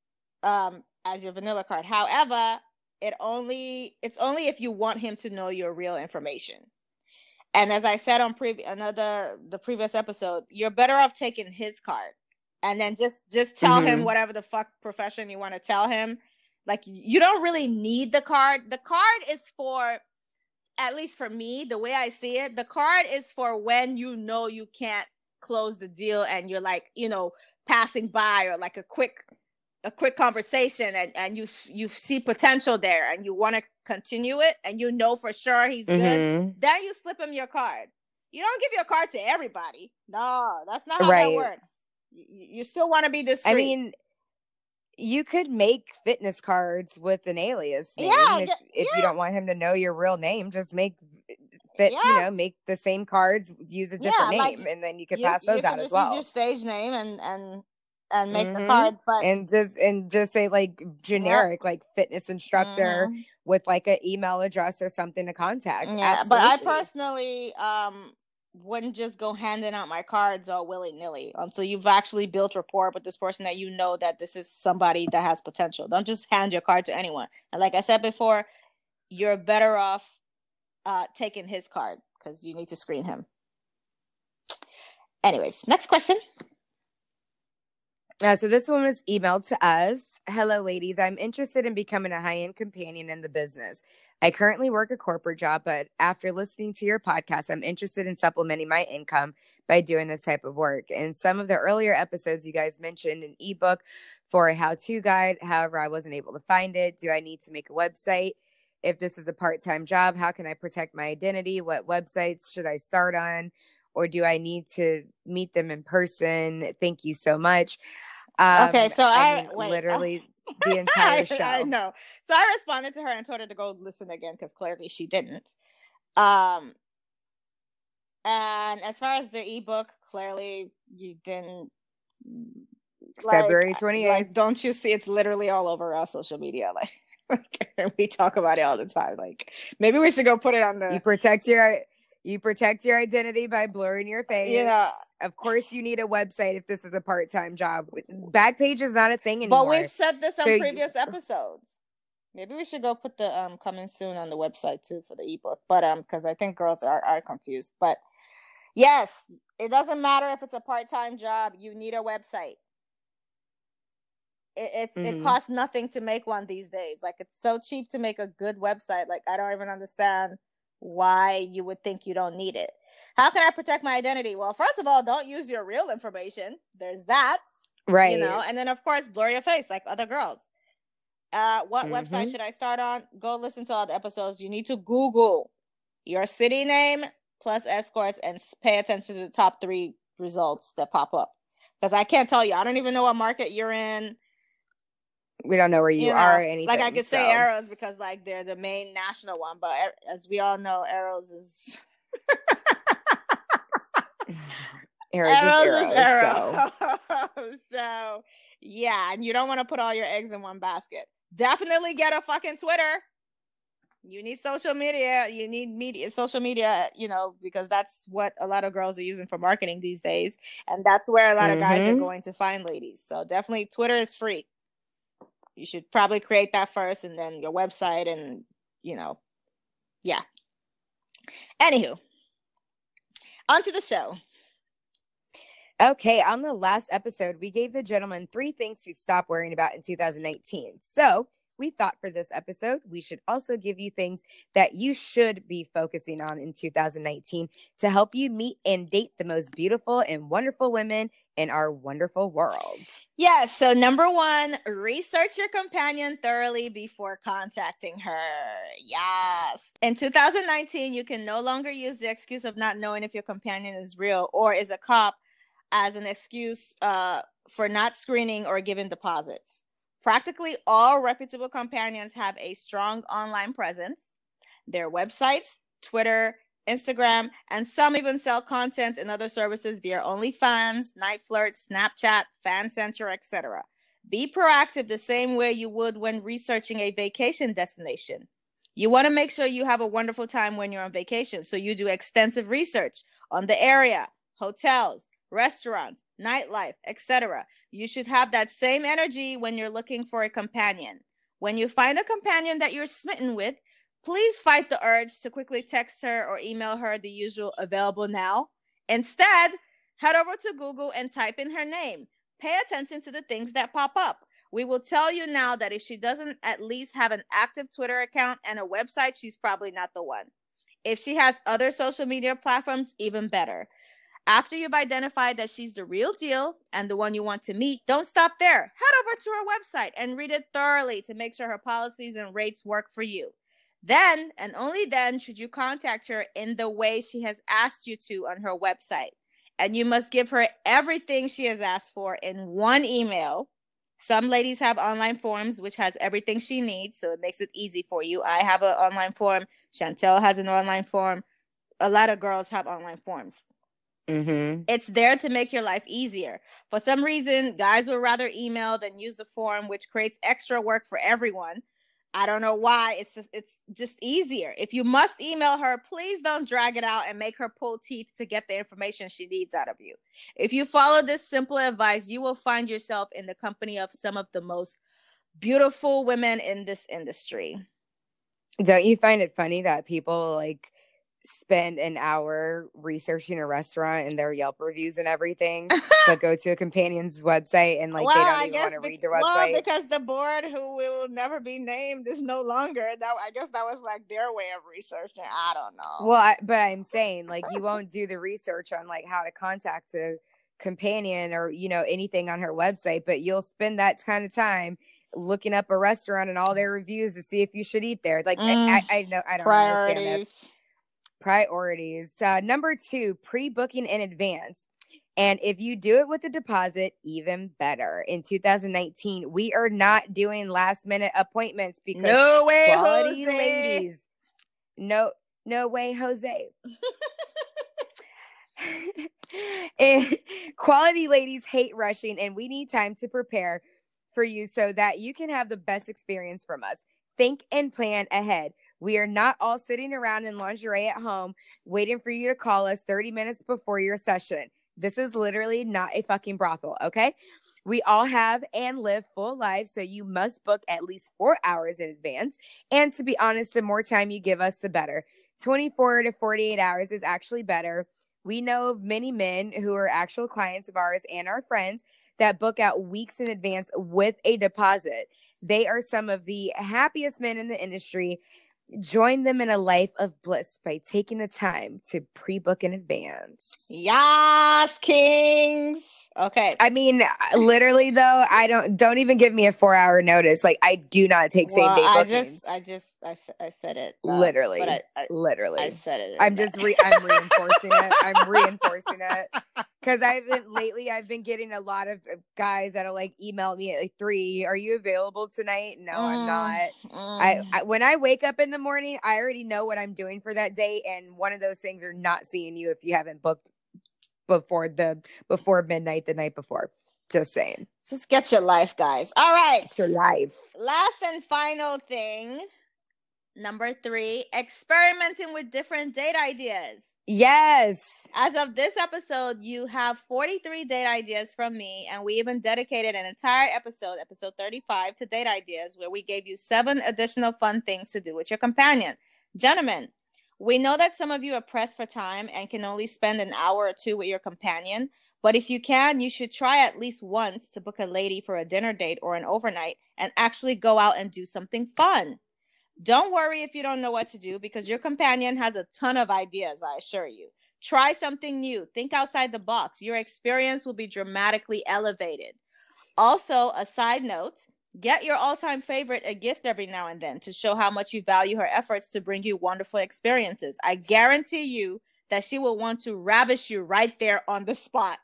um, as your vanilla card. However, It only it's only if you want him to know your real information. And as I said on pre- another the previous episode, you're better off taking his card and then just just tell mm-hmm. him whatever the fuck profession you want to tell him. Like, you don't really need the card. The card is for, at least for me, the way I see it, the card is for when you know you can't close the deal and you're like, you know, passing by or like a quick a quick conversation and, and you you see potential there and you want to continue it and you know for sure he's mm-hmm. good, then you slip him your card. You don't give your card to everybody. No, that's not how right. that works. You, you still want to be discreet. I mean, you could make fitness cards with an alias name. Yeah, if, yeah. if you don't want him to know your real name, just make fit, yeah. you know, make the same cards, use a different yeah, name, like, and then you could you, pass those out as well. You can just use your stage name and... and And make mm-hmm. the card, but and just and just say like generic, yeah. like fitness instructor mm-hmm. with like an email address or something to contact. Yeah, absolutely. But I personally um wouldn't just go handing out my cards all willy nilly. Um, so you've actually built rapport with this person that you know that this is somebody that has potential. Don't just hand your card to anyone. And like I said before, you're better off uh taking his card because you need to screen him. Anyways, next question. Uh, so this one was emailed to us. Hello, ladies. I'm interested in becoming a high-end companion in the business. I currently work a corporate job, but after listening to your podcast, I'm interested in supplementing my income by doing this type of work. In some of the earlier episodes, you guys mentioned an ebook for a how-to guide. However, I wasn't able to find it. Do I need to make a website? If this is a part-time job, how can I protect my identity? What websites should I start on? Or do I need to meet them in person? Thank you so much. Um, okay, so I, I mean, wait, literally oh. the entire show. I, I know. So I responded to her and told her to go listen again because clearly she didn't. Um, and as far as the ebook, clearly you didn't. Like, February twenty-eighth. Like, don't you see? It's literally all over our social media. Like, like we talk about it all the time. Like, maybe we should go put it on the. You protect your. You protect your identity by blurring your face. Yeah. Of course, you need a website if this is a part-time job. Backpage is not a thing anymore. But we've said this on so previous you... episodes. Maybe we should go put the um coming soon on the website too for the ebook. But um, because I think girls are, are confused. But yes, it doesn't matter if it's a part-time job. You need a website. it, it's mm-hmm. it costs nothing to make one these days. Like, it's so cheap to make a good website. Like, I don't even understand why you would think you don't need it. How can I protect my identity? Well, first of all, don't use your real information. There's that. Right. You know, and then of course, blur your face like other girls. Uh, what mm-hmm. website should I start on? Go listen to all the episodes. You need to Google your city name plus escorts and pay attention to the top three results that pop up. Because I can't tell you. I don't even know what market you're in. We don't know where you, you know, are or anything. Like, I could so. say Arrows because, like, they're the main national one. But as we all know, Arrows is... Arrows, Arrows is Arrows. Is Arrows. So. So, yeah. And you don't want to put all your eggs in one basket. Definitely get a fucking Twitter. You need social media. You need media, social media, you know, because that's what a lot of girls are using for marketing these days. And that's where a lot mm-hmm. of guys are going to find ladies. So definitely Twitter is free. You should probably create that first and then your website and, you know, yeah. Anywho, on to the show. Okay, on the last episode, we gave the gentleman three things to stop worrying about in two thousand nineteen. So we thought for this episode, we should also give you things that you should be focusing on in two thousand nineteen to help you meet and date the most beautiful and wonderful women in our wonderful world. Yeah, so number one, research your companion thoroughly before contacting her. Yes. In two thousand nineteen, you can no longer use the excuse of not knowing if your companion is real or is a cop as an excuse uh, for not screening or giving deposits. Practically all reputable companions have a strong online presence. Their websites, Twitter, Instagram, and some even sell content and other services via OnlyFans, Night Flirt, Snapchat, Fan Center, et cetera. Be proactive the same way you would when researching a vacation destination. You want to make sure you have a wonderful time when you're on vacation, so you do extensive research on the area, hotels, restaurants, nightlife, et cetera. You should have that same energy when you're looking for a companion. When you find a companion that you're smitten with, please fight the urge to quickly text her or email her the usual available now. Instead, head over to Google and type in her name. Pay attention to the things that pop up. We will tell you now that if she doesn't at least have an active Twitter account and a website, she's probably not the one. If she has other social media platforms, even better. After you've identified that she's the real deal and the one you want to meet, don't stop there. Head over to her website and read it thoroughly to make sure her policies and rates work for you. Then, and only then, should you contact her in the way she has asked you to on her website. And you must give her everything she has asked for in one email. Some ladies have online forms, which has everything she needs, so it makes it easy for you. I have an online form. Chantelle has an online form. A lot of girls have online forms. Mm-hmm. It's there to make your life easier. For some reason, guys will rather email than use the form, which creates extra work for everyone. I don't know why. It's just, it's just easier. If you must email her, please don't drag it out and make her pull teeth to get the information she needs out of you. If you follow this simple advice, you will find yourself in the company of some of the most beautiful women in this industry. Don't you find it funny that people like spend an hour researching a restaurant and their Yelp reviews and everything, but go to a companion's website and like well, they don't even want to be- read the website? Well, because the board, who will never be named, is no longer. That I guess that was like their way of researching. I don't know. Well, I, but I'm saying like you won't do the research on like how to contact a companion or you know anything on her website, but you'll spend that kind of time looking up a restaurant and all their reviews to see if you should eat there. Like mm, I, I, I know I don't priorities. understand that. Priorities. Uh, number two, pre-booking in advance. And if you do it with a deposit, even better. In two thousand nineteen, we are not doing last minute appointments because no way, quality Jose. ladies. No, no way, Jose. And quality ladies hate rushing, and we need time to prepare for you so that you can have the best experience from us. Think and plan ahead. We are not all sitting around in lingerie at home waiting for you to call us thirty minutes before your session. This is literally not a fucking brothel, okay? We all have and live full lives, so you must book at least four hours in advance. And to be honest, the more time you give us, the better. twenty-four to forty-eight hours is actually better. We know of many men who are actual clients of ours and our friends that book out weeks in advance with a deposit. They are some of the happiest men in the industry. Join them in a life of bliss by taking the time to pre-book in advance. Yes, kings. Okay. I mean, literally though, I don't don't even give me a four-hour notice. Like, I do not take well, same-day bookings. I just, I just, I, I said it. Um, literally, I, I, literally, I said it. I'm that. just, re- I'm reinforcing it. I'm reinforcing it because I've been lately. I've been getting a lot of guys that'll like email me at like three. Are you available tonight? No, mm, I'm not. Mm. I, I when I wake up in the morning, I already know what I'm doing for that day, and one of those things are not seeing you if you haven't booked before the before midnight the night before. Just saying. Just get your life, guys. All right. Get your life. Last and final thing. Number three, experimenting with different date ideas. Yes. As of this episode, you have forty-three date ideas from me, and we even dedicated an entire episode, episode thirty-five, to date ideas, where we gave you seven additional fun things to do with your companion. Gentlemen, we know that some of you are pressed for time and can only spend an hour or two with your companion, but if you can, you should try at least once to book a lady for a dinner date or an overnight and actually go out and do something fun. Don't worry if you don't know what to do, because your companion has a ton of ideas, I assure you. Try something new. Think outside the box. Your experience will be dramatically elevated. Also, a side note, get your all-time favorite a gift every now and then to show how much you value her efforts to bring you wonderful experiences. I guarantee you that she will want to ravish you right there on the spot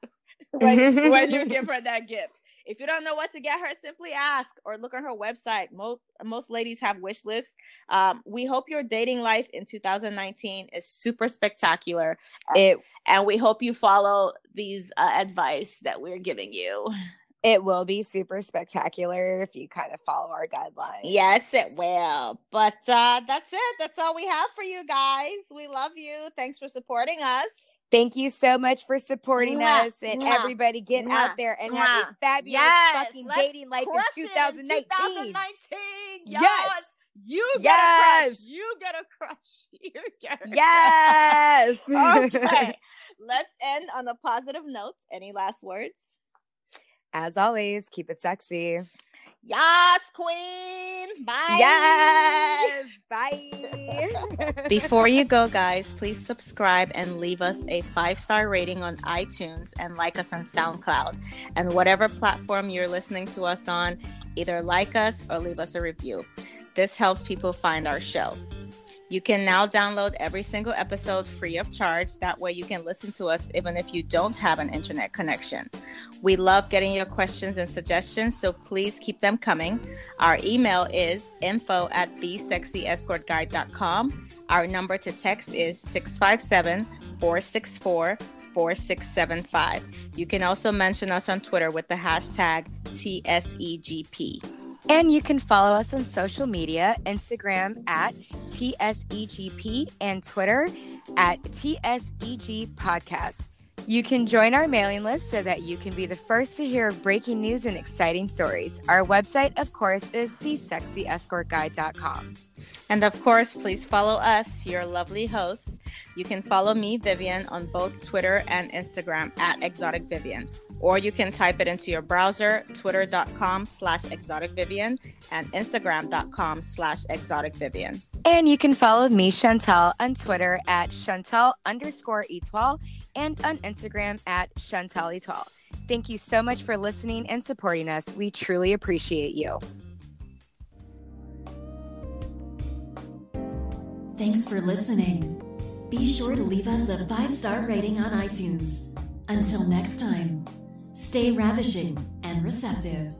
when, when you give her that gift. If you don't know what to get her, simply ask or look on her website. Most, most ladies have wish lists. Um, we hope your dating life in two thousand nineteen is super spectacular. It, and we hope you follow these uh, advice that we're giving you. It will be super spectacular if you kind of follow our guidelines. Yes, it will. But uh, that's it. That's all we have for you guys. We love you. Thanks for supporting us. Thank you so much for supporting mwah, us. And mwah, everybody get mwah, out there and mwah. have a fabulous yes, fucking dating life in two thousand nineteen. twenty nineteen. Yes. yes. You get yes. a crush. You get a crush. You get a yes. crush. Yes. Okay. Let's end on a positive note. Any last words? As always, keep it sexy. Yes, queen. Bye. Yes. Bye. Before you go, guys, please subscribe and leave us a five-star rating on iTunes and like us on SoundCloud. And whatever platform you're listening to us on, either like us or leave us a review. This helps people find our show. You can now download every single episode free of charge. That way you can listen to us even if you don't have an internet connection. We love getting your questions and suggestions, so please keep them coming. Our email is info at the sexy escort guide dot com. Our number to text is six five seven, four six four, four six seven five. You can also mention us on Twitter with the hashtag T S E G P. And you can follow us on social media, Instagram at T S E G P and Twitter at T S E G Podcast. You can join our mailing list so that you can be the first to hear of breaking news and exciting stories. Our website, of course, is the sexy escort guide dot com. And of course, please follow us, your lovely hosts. You can follow me, Vivian, on both Twitter and Instagram at Exotic Vivian. Or you can type it into your browser, twitter.com slash exotic Vivian and Instagram.com slash exotic Vivian. And you can follow me, Chantelle, on Twitter at Chantelle underscore Etoile and on Instagram at Chantelle Etoile. Thank you so much for listening and supporting us. We truly appreciate you. Thanks for listening. Be sure to leave us a five-star rating on iTunes. Until next time. Stay ravishing and receptive.